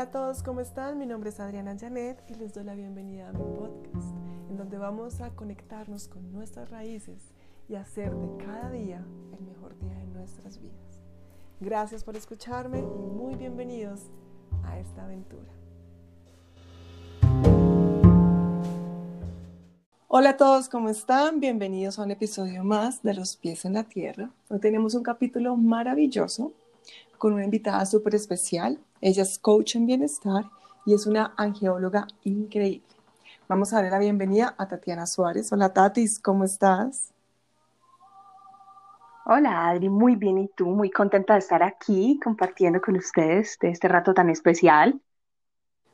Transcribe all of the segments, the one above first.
Hola a todos, ¿cómo están? Mi nombre es Adriana Janet y les doy la bienvenida a mi podcast, en donde vamos a conectarnos con nuestras raíces y hacer de cada día el mejor día de nuestras vidas. Gracias por escucharme y muy bienvenidos a esta aventura. Hola a todos, ¿cómo están? Bienvenidos a un episodio más de Los Pies en la Tierra. Hoy tenemos un capítulo maravilloso con una invitada súper especial. Ella es coach en bienestar y es una angéloga increíble. Vamos a darle la bienvenida a Tatiana Suárez. Hola Tatis, ¿cómo estás? Hola Adri, muy bien, ¿y tú? Muy contenta de estar aquí compartiendo con ustedes de este rato tan especial.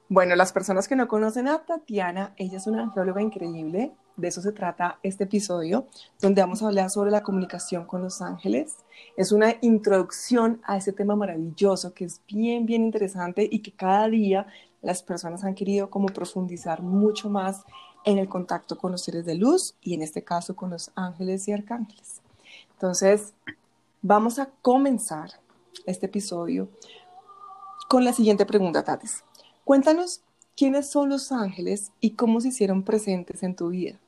Bueno, las personas que no conocen a Tatiana, ella es una angéloga increíble. De eso se trata este episodio, donde vamos a hablar sobre la comunicación con los ángeles. Es una introducción a ese tema maravilloso que es bien, bien interesante y que cada día las personas han querido como profundizar mucho más en el contacto con los seres de luz y en este caso con los ángeles y arcángeles. Entonces, vamos a comenzar este episodio con la siguiente pregunta, Tatis. Cuéntanos, ¿quiénes son los ángeles y cómo se hicieron presentes en tu vida?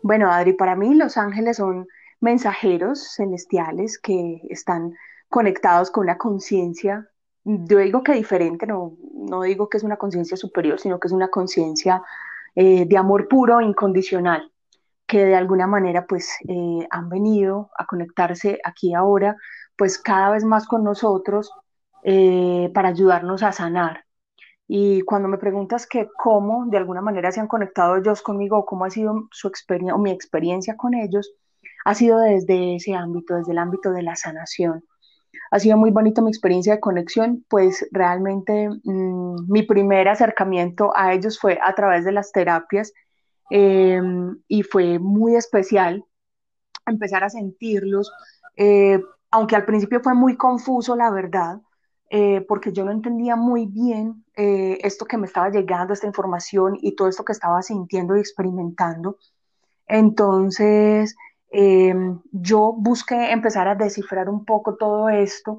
Bueno, Adri, para mí los ángeles son mensajeros celestiales que están conectados con una conciencia, yo digo que diferente, no digo que es una conciencia superior, sino que es una conciencia de amor puro, incondicional, que de alguna manera pues han venido a conectarse aquí ahora, pues cada vez más con nosotros, para ayudarnos a sanar. Y cuando me preguntas que cómo de alguna manera se han conectado ellos conmigo, o cómo ha sido su experiencia o mi experiencia con ellos, ha sido desde ese ámbito, desde el ámbito de la sanación. Ha sido muy bonita mi experiencia de conexión, pues realmente mi primer acercamiento a ellos fue a través de las terapias y fue muy especial empezar a sentirlos, aunque al principio fue muy confuso, la verdad, porque yo no entendía muy bien esto que me estaba llegando, esta información y todo esto que estaba sintiendo y experimentando. Entonces yo busqué empezar a descifrar un poco todo esto,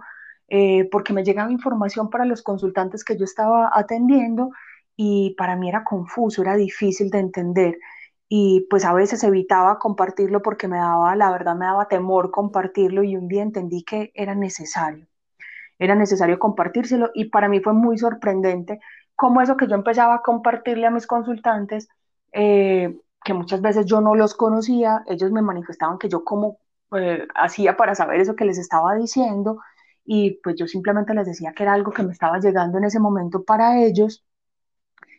porque me llegaba información para los consultantes que yo estaba atendiendo y para mí era confuso, era difícil de entender y pues a veces evitaba compartirlo porque la verdad me daba temor compartirlo, y un día entendí que era necesario compartírselo, y para mí fue muy sorprendente cómo eso que yo empezaba a compartirle a mis consultantes, que muchas veces yo no los conocía, ellos me manifestaban que yo cómo hacía para saber eso que les estaba diciendo, y pues yo simplemente les decía que era algo que me estaba llegando en ese momento para ellos.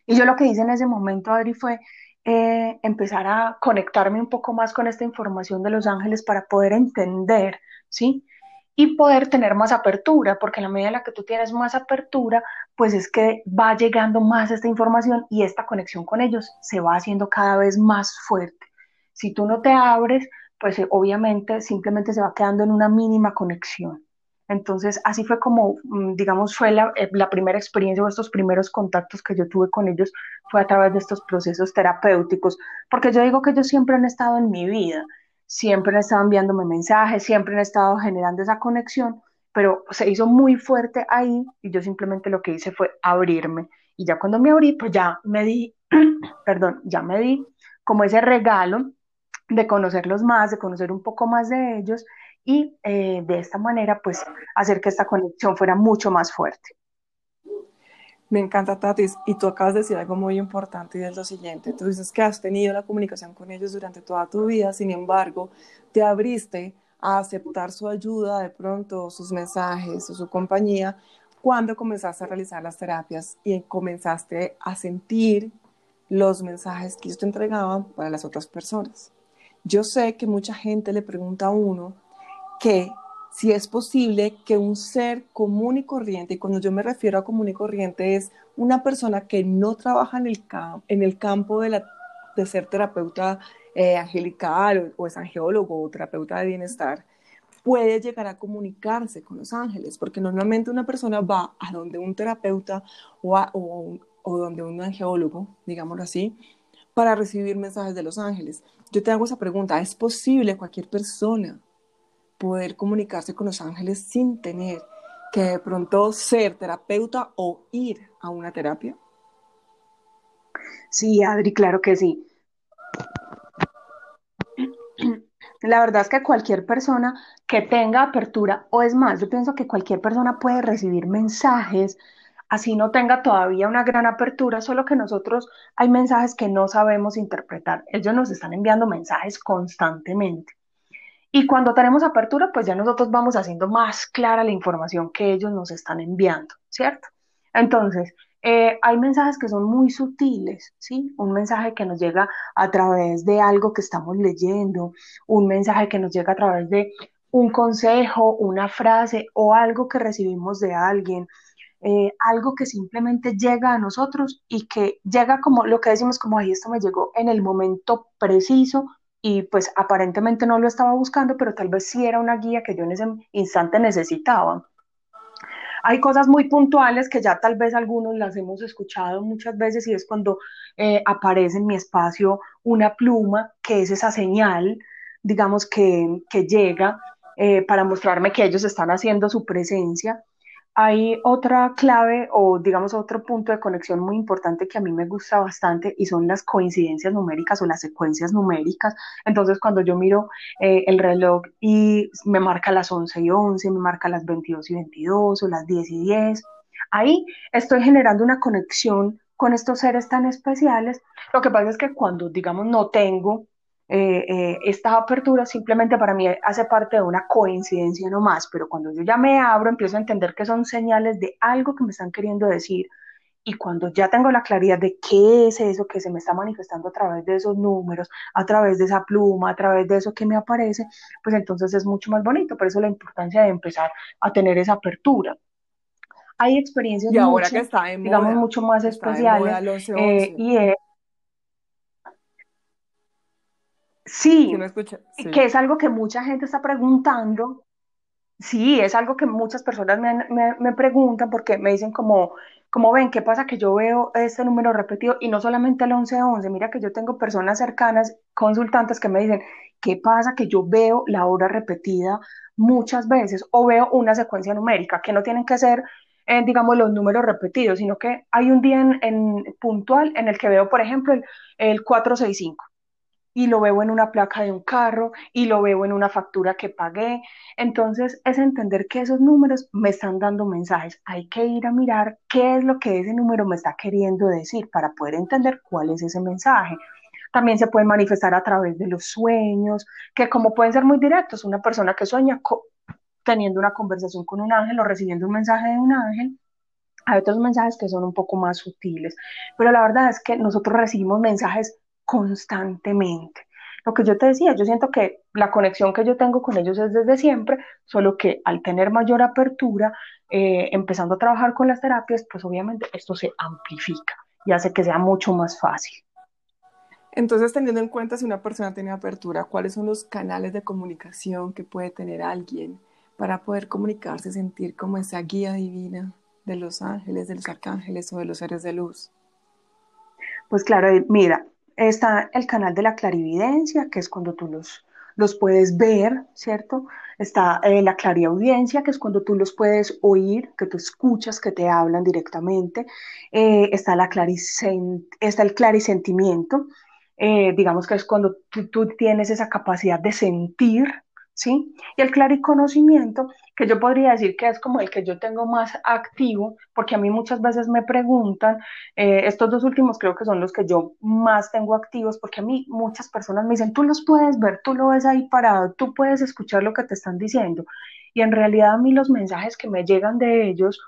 Y yo lo que hice en ese momento, Adri, fue empezar a conectarme un poco más con esta información de los ángeles para poder entender, ¿sí?, y poder tener más apertura, porque en la medida en la que tú tienes más apertura, pues es que va llegando más esta información y esta conexión con ellos se va haciendo cada vez más fuerte. Si tú no te abres, pues obviamente simplemente se va quedando en una mínima conexión. Entonces así fue como, digamos, fue la primera experiencia o estos primeros contactos que yo tuve con ellos fue a través de estos procesos terapéuticos, porque yo digo que ellos siempre han estado en mi vida, siempre han estado enviándome mensajes, siempre han estado generando esa conexión, pero se hizo muy fuerte ahí y yo simplemente lo que hice fue abrirme. Y ya cuando me abrí, pues ya me di como ese regalo de conocerlos más, de conocer un poco más de ellos y de esta manera pues hacer que esta conexión fuera mucho más fuerte. Me encanta, Tatis, y tú acabas de decir algo muy importante y es lo siguiente. Tú dices que has tenido la comunicación con ellos durante toda tu vida, sin embargo, te abriste a aceptar su ayuda de pronto, sus mensajes o su compañía, cuando comenzaste a realizar las terapias y comenzaste a sentir los mensajes que ellos te entregaban para las otras personas. Yo sé que mucha gente le pregunta a uno que si es posible que un ser común y corriente, y cuando yo me refiero a común y corriente es una persona que no trabaja en el campo de ser terapeuta angelical o es angeólogo o terapeuta de bienestar, puede llegar a comunicarse con los ángeles, porque normalmente una persona va a donde un terapeuta o donde un angeólogo, digámoslo así, para recibir mensajes de los ángeles. Yo te hago esa pregunta, ¿es posible cualquier persona poder comunicarse con los ángeles sin tener que de pronto ser terapeuta o ir a una terapia? Sí, Adri, claro que sí. La verdad es que cualquier persona que tenga apertura, o es más, yo pienso que cualquier persona puede recibir mensajes, así no tenga todavía una gran apertura, solo que nosotros hay mensajes que no sabemos interpretar. Ellos nos están enviando mensajes constantemente. Y cuando tenemos apertura, pues ya nosotros vamos haciendo más clara la información que ellos nos están enviando, ¿cierto? Entonces, hay mensajes que son muy sutiles, ¿sí? Un mensaje que nos llega a través de algo que estamos leyendo, un mensaje que nos llega a través de un consejo, una frase o algo que recibimos de alguien, algo que simplemente llega a nosotros y que llega como lo que decimos como, ay, esto me llegó en el momento preciso, y pues aparentemente no lo estaba buscando, pero tal vez sí era una guía que yo en ese instante necesitaba. Hay cosas muy puntuales que ya tal vez algunos las hemos escuchado muchas veces, y es cuando aparece en mi espacio una pluma, que es esa señal, digamos, que llega para mostrarme que ellos están haciendo su presencia. Hay otra clave o digamos otro punto de conexión muy importante que a mí me gusta bastante, y son las coincidencias numéricas o las secuencias numéricas. Entonces cuando yo miro el reloj y me marca las 11:11, me marca las 22:22 o las 10:10, ahí estoy generando una conexión con estos seres tan especiales. Lo que pasa es que cuando digamos no tengo esta apertura, simplemente para mí hace parte de una coincidencia nomás, pero cuando yo ya me abro, empiezo a entender que son señales de algo que me están queriendo decir, y cuando ya tengo la claridad de qué es eso que se me está manifestando a través de esos números, a través de esa pluma, a través de eso que me aparece, pues entonces es mucho más bonito. Por eso la importancia de empezar a tener esa apertura. Hay experiencias, y ahora mucho, que está en digamos, moda, mucho más especiales, moda, 11:11. Sí, sí, que es algo que mucha gente está preguntando. Sí, es algo que muchas personas me preguntan, porque me dicen como ven, ¿qué pasa que yo veo este número repetido? Y no solamente el 11:11, mira que yo tengo personas cercanas, consultantes, que me dicen, ¿qué pasa que yo veo la hora repetida muchas veces? O veo una secuencia numérica, que no tienen que ser, digamos, los números repetidos, sino que hay un día puntual en el que veo, por ejemplo, el 465. Y lo veo en una placa de un carro, y lo veo en una factura que pagué. Entonces es entender que esos números me están dando mensajes. Hay que ir a mirar qué es lo que ese número me está queriendo decir para poder entender cuál es ese mensaje. También se pueden manifestar a través de los sueños, que como pueden ser muy directos, una persona que sueña teniendo una conversación con un ángel o recibiendo un mensaje de un ángel. Hay otros mensajes que son un poco más sutiles, pero la verdad es que nosotros recibimos mensajes constantemente. Lo que yo te decía, yo siento que la conexión que yo tengo con ellos es desde siempre, solo que al tener mayor apertura, empezando a trabajar con las terapias, pues obviamente esto se amplifica y hace que sea mucho más fácil. Entonces, teniendo en cuenta si una persona tiene apertura, ¿cuáles son los canales de comunicación que puede tener alguien para poder comunicarse, sentir como esa guía divina de los ángeles, de los arcángeles o de los seres de luz? Pues claro, mira, está el canal de la clarividencia, que es cuando tú los puedes ver, ¿cierto? Está la clariaudiencia, que es cuando tú los puedes oír, que tú escuchas, que te hablan directamente. Está el clarisentimiento, digamos que es cuando tú tienes esa capacidad de sentir, ¿sí? Y el clariconocimiento, que yo podría decir que es como el que yo tengo más activo, porque a mí muchas veces me preguntan, estos dos últimos creo que son los que yo más tengo activos, porque a mí muchas personas me dicen, tú los puedes ver, tú lo ves ahí parado, tú puedes escuchar lo que te están diciendo, y en realidad a mí los mensajes que me llegan de ellos,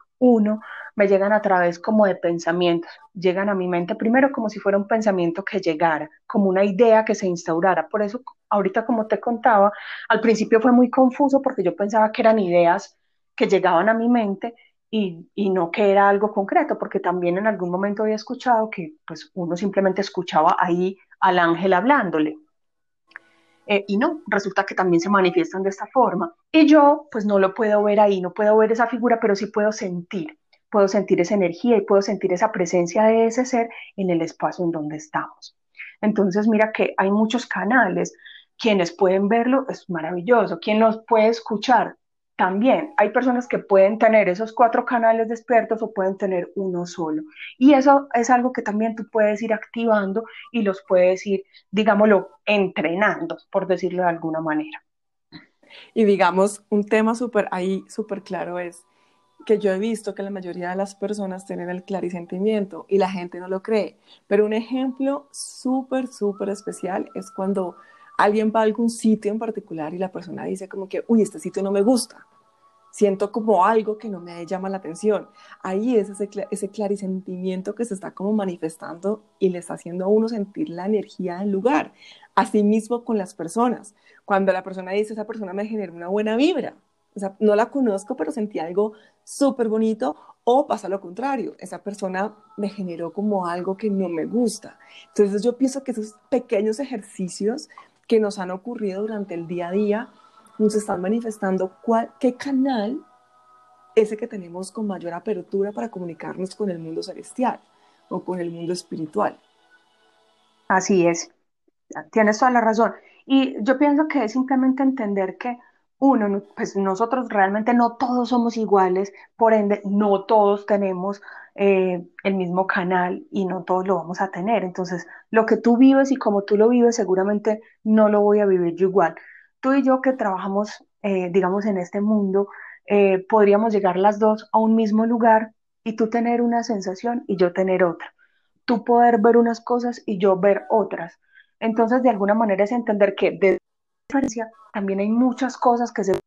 me llegan a través como de pensamientos, llegan a mi mente primero como si fuera un pensamiento que llegara, como una idea que se instaurara. Por eso ahorita, como te contaba, al principio fue muy confuso, porque yo pensaba que eran ideas que llegaban a mi mente y no que era algo concreto, porque también en algún momento había escuchado que pues uno simplemente escuchaba ahí al ángel hablándole. Y no, resulta que también se manifiestan de esta forma, y yo pues no lo puedo ver ahí, no puedo ver esa figura, pero sí puedo sentir esa energía, y puedo sentir esa presencia de ese ser en el espacio en donde estamos. Entonces mira que hay muchos canales, quienes pueden verlo es maravilloso, quien los puede escuchar también hay personas que pueden tener esos 4 canales despiertos o pueden tener uno solo. Y eso es algo que también tú puedes ir activando y los puedes ir, digámoslo, entrenando, por decirlo de alguna manera. Y digamos, un tema súper claro es que yo he visto que la mayoría de las personas tienen el clarisentimiento y la gente no lo cree, pero un ejemplo súper especial es cuando alguien va a algún sitio en particular y la persona dice como que, uy, este sitio no me gusta, siento como algo que no me llama la atención. Ahí es ese clarisentimiento que se está como manifestando y le está haciendo a uno sentir la energía del lugar. Asimismo con las personas, cuando la persona dice, esa persona me genera una buena vibra, o sea, no la conozco, pero sentí algo súper bonito, o pasa lo contrario, esa persona me generó como algo que no me gusta. Entonces yo pienso que esos pequeños ejercicios que nos han ocurrido durante el día a día nos están manifestando qué canal es el que tenemos con mayor apertura para comunicarnos con el mundo celestial o con el mundo espiritual. Así es, tienes toda la razón. Y yo pienso que es simplemente entender que uno, pues nosotros realmente no todos somos iguales, por ende no todos tenemos el mismo canal y no todos lo vamos a tener. Entonces, lo que tú vives y como tú lo vives, seguramente no lo voy a vivir yo igual. Tú y yo que trabajamos, digamos, en este mundo, podríamos llegar las dos a un mismo lugar y tú tener una sensación y yo tener otra. Tú poder ver unas cosas y yo ver otras. Entonces, de alguna manera es entender que también hay muchas cosas que se...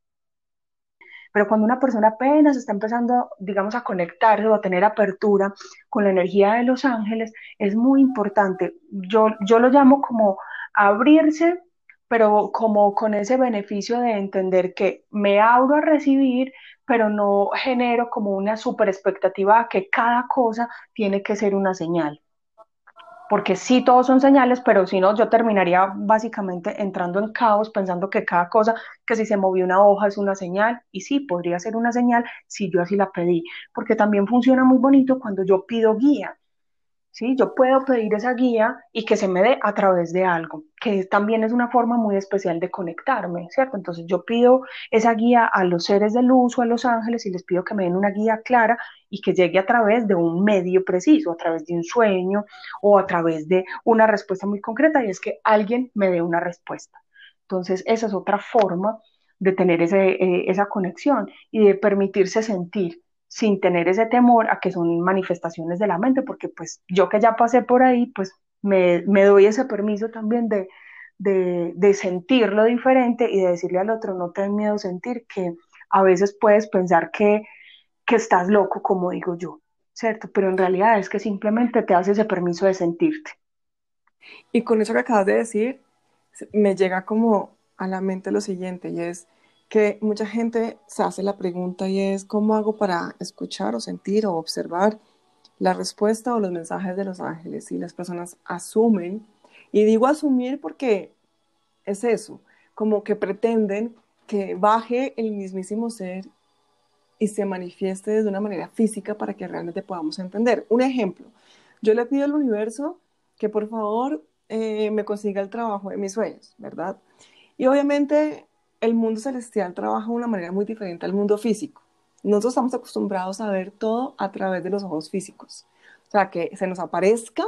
Pero cuando una persona apenas está empezando, digamos, a conectarse o a tener apertura con la energía de los ángeles, es muy importante. Yo lo llamo como abrirse, pero como con ese beneficio de entender que me abro a recibir, pero no genero como una super expectativa a que cada cosa tiene que ser una señal. Porque sí, todos son señales, pero si no, yo terminaría básicamente entrando en caos, pensando que cada cosa, que si se movió una hoja es una señal, y sí, podría ser una señal si yo así la pedí, porque también funciona muy bonito cuando yo pido guía, ¿sí? Yo puedo pedir esa guía y que se me dé a través de algo, que también es una forma muy especial de conectarme, ¿cierto? Entonces yo pido esa guía a los seres de luz o a los ángeles y les pido que me den una guía clara, y que llegue a través de un medio preciso, a través de un sueño o a través de una respuesta muy concreta, y es que alguien me dé una respuesta. Entonces esa es otra forma de tener esa conexión y de permitirse sentir sin tener ese temor a que son manifestaciones de la mente, porque pues yo que ya pasé por ahí, pues me doy ese permiso también de sentirlo diferente y de decirle al otro, no te den miedo sentir, que a veces puedes pensar que estás loco, como digo yo, ¿cierto? Pero en realidad es que simplemente te hace ese permiso de sentirte. Y con eso que acabas de decir, me llega como a la mente lo siguiente, y es que mucha gente se hace la pregunta y es, ¿cómo hago para escuchar o sentir o observar la respuesta o los mensajes de los ángeles? Y las personas asumen, y digo asumir porque es eso, como que pretenden que baje el mismísimo ser y se manifieste de una manera física para que realmente podamos entender. Un ejemplo, yo le pido al universo que por favor me consiga el trabajo de mis sueños, ¿verdad? Y obviamente el mundo celestial trabaja de una manera muy diferente al mundo físico. Nosotros estamos acostumbrados a ver todo a través de los ojos físicos. O sea, que se nos aparezca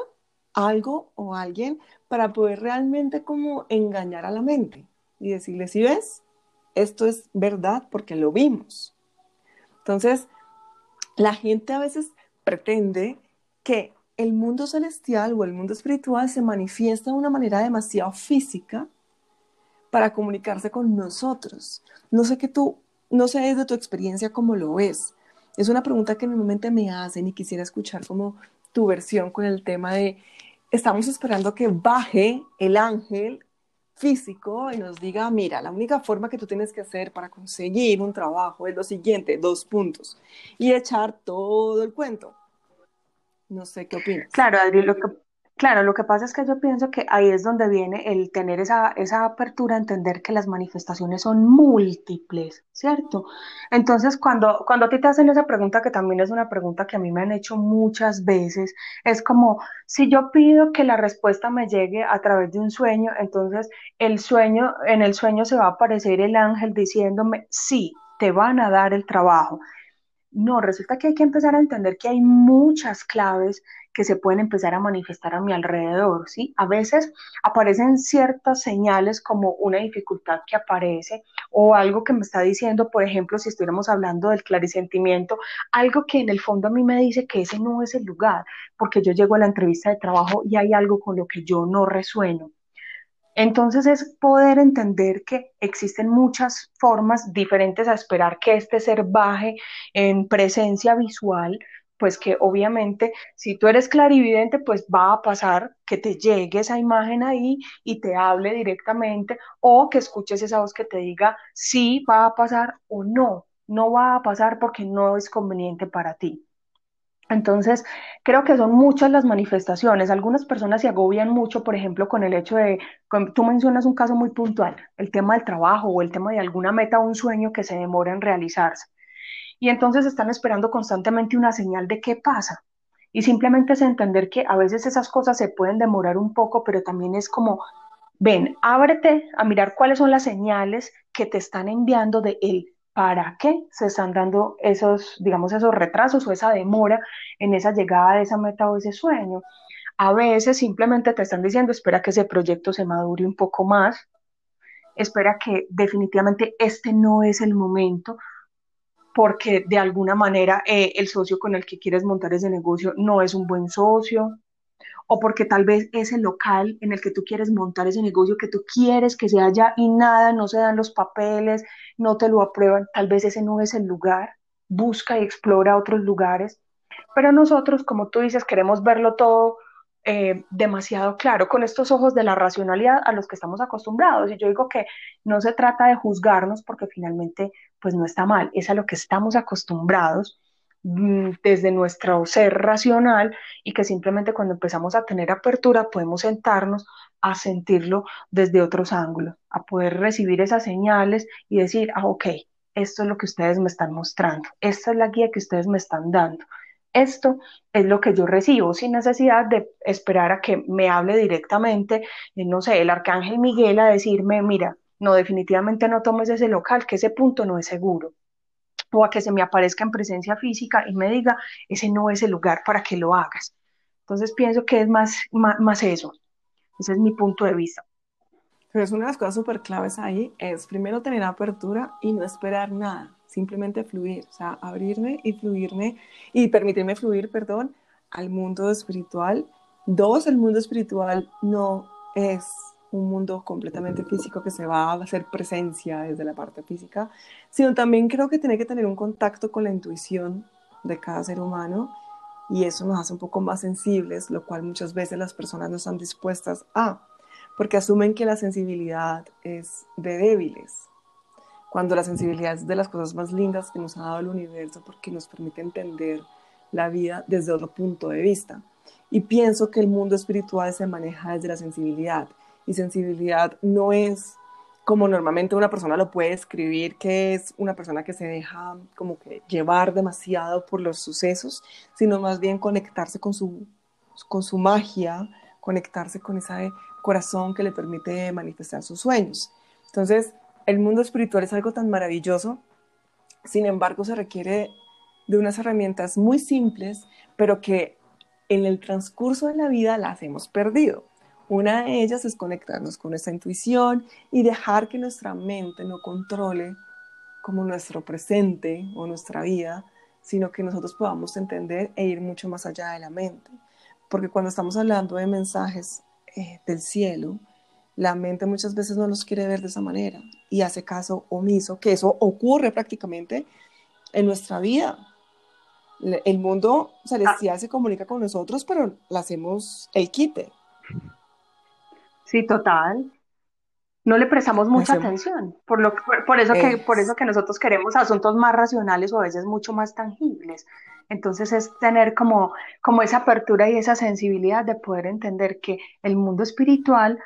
algo o alguien para poder realmente como engañar a la mente y decirle, ¿sí ves? Esto es verdad porque lo vimos. Entonces, la gente a veces pretende que el mundo celestial o el mundo espiritual se manifiesta de una manera demasiado física para comunicarse con nosotros. No sé desde tu experiencia cómo lo ves. Es una pregunta que normalmente me hacen y quisiera escuchar como tu versión con el tema de, estamos esperando que baje el ángel físico y nos diga, mira, la única forma que tú tienes que hacer para conseguir un trabajo es lo siguiente, 2 puntos, y echar todo el cuento. No sé qué opinas. Claro, Adri, lo que pasa es que yo pienso que ahí es donde viene el tener esa apertura, entender que las manifestaciones son múltiples, ¿cierto? Entonces, cuando a ti te hacen esa pregunta, que también es una pregunta que a mí me han hecho muchas veces, es como, si yo pido que la respuesta me llegue a través de un sueño, entonces en el sueño se va a aparecer el ángel diciéndome, sí, te van a dar el trabajo. No, resulta que hay que empezar a entender que hay muchas claves que se pueden empezar a manifestar a mi alrededor, ¿sí? A veces aparecen ciertas señales como una dificultad que aparece o algo que me está diciendo, por ejemplo, si estuviéramos hablando del clarisentimiento, algo que en el fondo a mí me dice que ese no es el lugar, porque yo llego a la entrevista de trabajo y hay algo con lo que yo no resueno. Entonces es poder entender que existen muchas formas diferentes a esperar que este ser baje en presencia visual, pues que obviamente si tú eres clarividente, pues va a pasar que te llegue esa imagen ahí y te hable directamente o que escuches esa voz que te diga sí va a pasar o no, no va a pasar porque no es conveniente para ti. Entonces, creo que son muchas las manifestaciones. Algunas personas se agobian mucho, por ejemplo, con el hecho de, tú mencionas un caso muy puntual, el tema del trabajo o el tema de alguna meta o un sueño que se demora en realizarse. Y entonces están esperando constantemente una señal de qué pasa. Y simplemente es entender que a veces esas cosas se pueden demorar un poco, pero también es como, ven, ábrete a mirar cuáles son las señales que te están enviando de él. ¿Para qué se están dando esos, digamos, esos retrasos o esa demora en esa llegada de esa meta o ese sueño? A veces simplemente te están diciendo, espera que ese proyecto se madure un poco más, espera que definitivamente este no es el momento, porque de alguna manera el socio con el que quieres montar ese negocio no es un buen socio, o porque tal vez ese local en el que tú quieres montar ese negocio que tú quieres que sea allá y nada, no se dan los papeles, no te lo aprueban, tal vez ese no es el lugar, busca y explora otros lugares, pero nosotros, como tú dices, queremos verlo todo demasiado claro, con estos ojos de la racionalidad a los que estamos acostumbrados, y yo digo que no se trata de juzgarnos porque finalmente pues no está mal, es a lo que estamos acostumbrados desde nuestro ser racional y que simplemente cuando empezamos a tener apertura podemos sentarnos a sentirlo desde otros ángulos, a poder recibir esas señales y decir, ah, ok, esto es lo que ustedes me están mostrando, esta es la guía que ustedes me están dando, esto es lo que yo recibo sin necesidad de esperar a que me hable directamente, no sé, el Arcángel Miguel a decirme, mira, no, definitivamente no tomes ese local, que ese punto no es seguro. O a que se me aparezca en presencia física y me diga, ese no es el lugar para que lo hagas. Entonces pienso que es más eso. Ese es mi punto de vista. Entonces una de las cosas súper claves ahí es primero tener apertura y no esperar nada, simplemente fluir, o sea, abrirme y permitirme fluir, al mundo espiritual. Dos, el mundo espiritual no es un mundo completamente físico que se va a hacer presencia desde la parte física, sino también creo que tiene que tener un contacto con la intuición de cada ser humano y eso nos hace un poco más sensibles, lo cual muchas veces las personas no están dispuestas a, porque asumen que la sensibilidad es de débiles, cuando la sensibilidad es de las cosas más lindas que nos ha dado el universo porque nos permite entender la vida desde otro punto de vista. Y pienso que el mundo espiritual se maneja desde la sensibilidad. Y sensibilidad no es como normalmente una persona lo puede escribir, que es una persona que se deja como que llevar demasiado por los sucesos, sino más bien conectarse con su magia, conectarse con ese corazón que le permite manifestar sus sueños. Entonces, el mundo espiritual es algo tan maravilloso, sin embargo, se requiere de unas herramientas muy simples, pero que en el transcurso de la vida las hemos perdido. Una de ellas es conectarnos con nuestra intuición y dejar que nuestra mente no controle como nuestro presente o nuestra vida, sino que nosotros podamos entender e ir mucho más allá de la mente. Porque cuando estamos hablando de mensajes del cielo, la mente muchas veces no los quiere ver de esa manera y hace caso omiso, que eso ocurre prácticamente en nuestra vida. El mundo celestial se comunica con nosotros, pero le hacemos el quite. Sí, total. No le prestamos mucha atención. Por eso que nosotros queremos asuntos más racionales o a veces mucho más tangibles. Entonces es tener como esa apertura y esa sensibilidad de poder entender que el mundo espiritual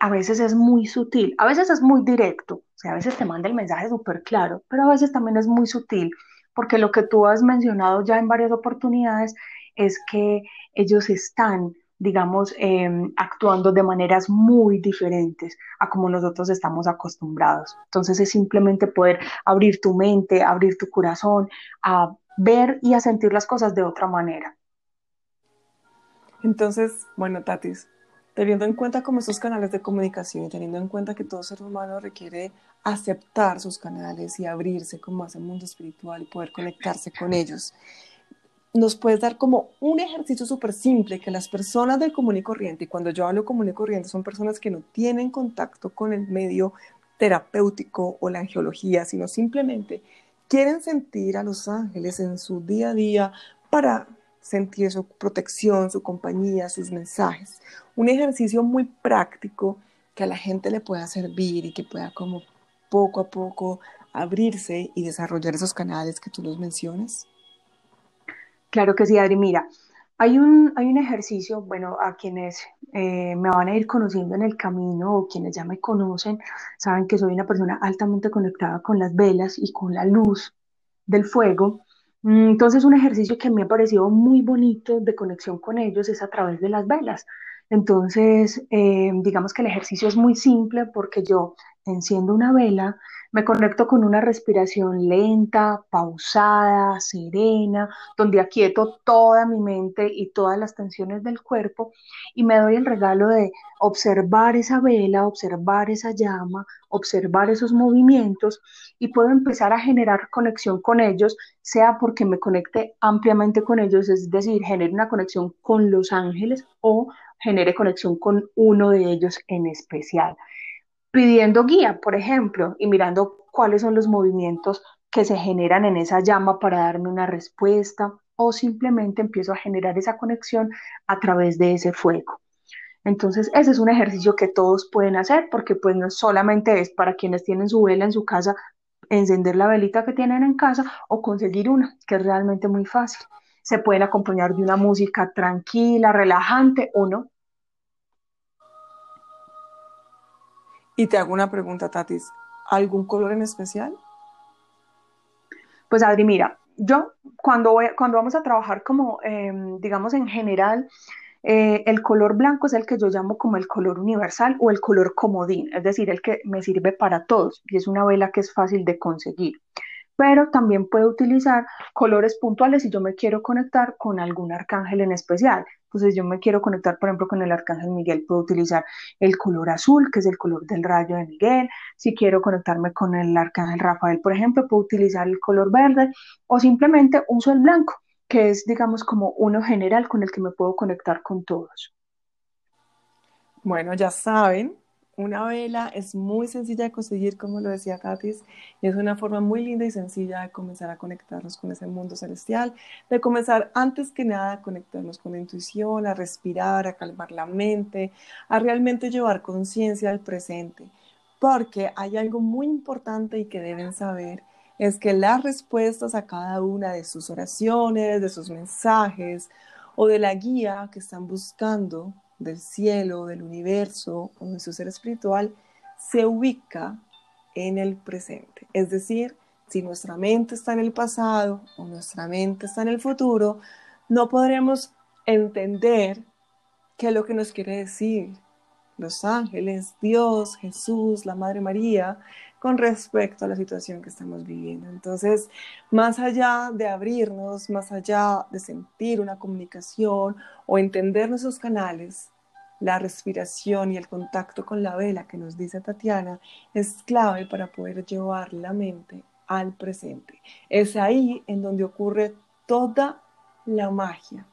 a veces es muy sutil, a veces es muy directo, o sea, a veces te manda el mensaje súper claro, pero a veces también es muy sutil, porque lo que tú has mencionado ya en varias oportunidades es que ellos están digamos, actuando de maneras muy diferentes a como nosotros estamos acostumbrados. Entonces es simplemente poder abrir tu mente, abrir tu corazón, a ver y a sentir las cosas de otra manera. Entonces, bueno, Tatis, teniendo en cuenta como esos canales de comunicación y teniendo en cuenta que todo ser humano requiere aceptar sus canales y abrirse como hace el mundo espiritual y poder conectarse con ellos, nos puedes dar como un ejercicio súper simple que las personas del común y corriente, y cuando yo hablo común y corriente son personas que no tienen contacto con el medio terapéutico o la angeología, sino simplemente quieren sentir a los ángeles en su día a día para sentir su protección, su compañía, sus mensajes. Un ejercicio muy práctico que a la gente le pueda servir y que pueda como poco a poco abrirse y desarrollar esos canales que tú los mencionas. Claro que sí, Adri. Mira, hay un ejercicio, bueno, a quienes me van a ir conociendo en el camino o quienes ya me conocen, saben que soy una persona altamente conectada con las velas y con la luz del fuego. Entonces un ejercicio que me ha parecido muy bonito de conexión con ellos es a través de las velas. Entonces digamos que el ejercicio es muy simple porque yo enciendo una vela, me conecto con una respiración lenta, pausada, serena, donde aquieto toda mi mente y todas las tensiones del cuerpo y me doy el regalo de observar esa vela, observar esa llama, observar esos movimientos y puedo empezar a generar conexión con ellos, sea porque me conecte ampliamente con ellos, es decir, genere una conexión con los ángeles o genere conexión con uno de ellos en especial, pidiendo guía, por ejemplo, y mirando cuáles son los movimientos que se generan en esa llama para darme una respuesta, o simplemente empiezo a generar esa conexión a través de ese fuego. Entonces, ese es un ejercicio que todos pueden hacer, porque pues no solamente es para quienes tienen su vela en su casa, encender la velita que tienen en casa o conseguir una, que es realmente muy fácil. Se pueden acompañar de una música tranquila, relajante o no. Y te hago una pregunta, Tatis, ¿algún color en especial? Pues Adri, mira, yo cuando vamos a trabajar como, digamos en general, el color blanco es el que yo llamo como el color universal o el color comodín, es decir, el que me sirve para todos y es una vela que es fácil de conseguir. Pero también puedo utilizar colores puntuales si yo me quiero conectar con algún arcángel en especial. Entonces yo me quiero conectar, por ejemplo, con el Arcángel Miguel, puedo utilizar el color azul, que es el color del rayo de Miguel. Si quiero conectarme con el Arcángel Rafael, por ejemplo, puedo utilizar el color verde o simplemente uso el blanco, que es, digamos, como uno general con el que me puedo conectar con todos. Bueno, ya saben, una vela es muy sencilla de conseguir, como lo decía Tatis, y es una forma muy linda y sencilla de comenzar a conectarnos con ese mundo celestial, de comenzar antes que nada a conectarnos con la intuición, a respirar, a calmar la mente, a realmente llevar conciencia al presente, porque hay algo muy importante y que deben saber, es que las respuestas a cada una de sus oraciones, de sus mensajes o de la guía que están buscando del cielo, del universo o de su ser espiritual, se ubica en el presente. Es decir, si nuestra mente está en el pasado o nuestra mente está en el futuro, no podremos entender qué es lo que nos quiere decir los ángeles, Dios, Jesús, la Madre María, con respecto a la situación que estamos viviendo. Entonces, más allá de abrirnos, más allá de sentir una comunicación o entender nuestros canales, la respiración y el contacto con la vela que nos dice Tatiana es clave para poder llevar la mente al presente. Es ahí en donde ocurre toda la magia.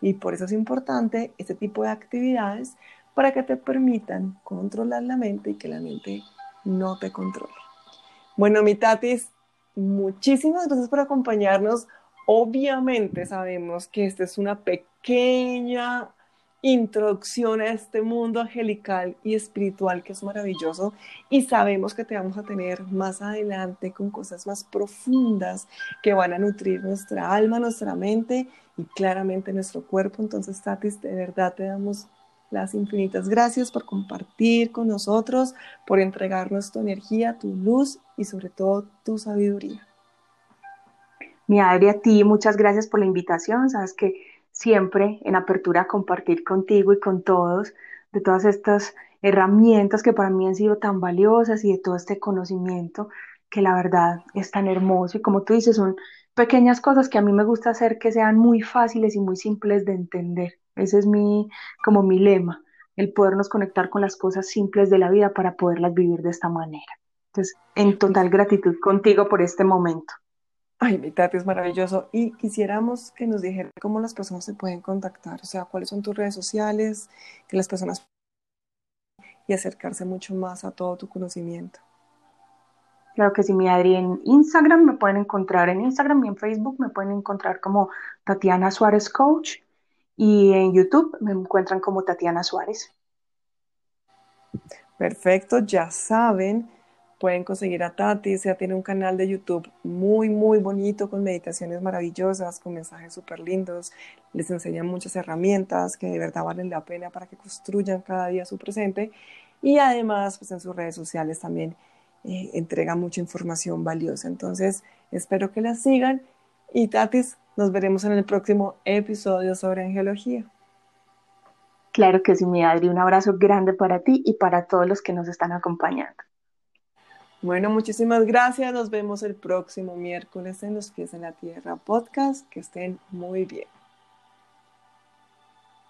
Y por eso es importante este tipo de actividades para que te permitan controlar la mente y que la mente no te controle. Bueno, mi Tatis, muchísimas gracias por acompañarnos. Obviamente sabemos que esta es una pequeña introducción a este mundo angelical y espiritual que es maravilloso y sabemos que te vamos a tener más adelante con cosas más profundas que van a nutrir nuestra alma, nuestra mente y claramente nuestro cuerpo. Entonces, Tatis, de verdad te damos las infinitas gracias por compartir con nosotros, por entregarnos tu energía, tu luz y sobre todo tu sabiduría. Mi Adri, a ti muchas gracias por la invitación. Sabes que siempre en apertura a compartir contigo y con todos de todas estas herramientas que para mí han sido tan valiosas y de todo este conocimiento que la verdad es tan hermoso. Y como tú dices, son pequeñas cosas que a mí me gusta hacer que sean muy fáciles y muy simples de entender. Ese es mi lema, el podernos conectar con las cosas simples de la vida para poderlas vivir de esta manera. Entonces, en total gratitud contigo por este momento. Ay, mi Tati, es maravilloso. Y quisiéramos que nos dijeras cómo las personas se pueden contactar, o sea, cuáles son tus redes sociales, que las personas y acercarse mucho más a todo tu conocimiento. Claro que sí, mi Adri, en Instagram me pueden encontrar, en Instagram y en Facebook me pueden encontrar como Tatiana Suárez Coach, y en YouTube me encuentran como Tatiana Suárez. Perfecto, ya saben, pueden conseguir a Tati, o sea, tiene un canal de YouTube muy, muy bonito, con meditaciones maravillosas, con mensajes súper lindos, les enseñan muchas herramientas que de verdad valen la pena para que construyan cada día su presente, y además pues en sus redes sociales también entrega mucha información valiosa. Entonces espero que la sigan, y Tatis, nos veremos en el próximo episodio sobre angelología. Claro que sí, mi Adri, un abrazo grande para ti y para todos los que nos están acompañando. Bueno, muchísimas gracias. Nos vemos el próximo miércoles en Los Pies en la Tierra podcast. Que estén muy bien.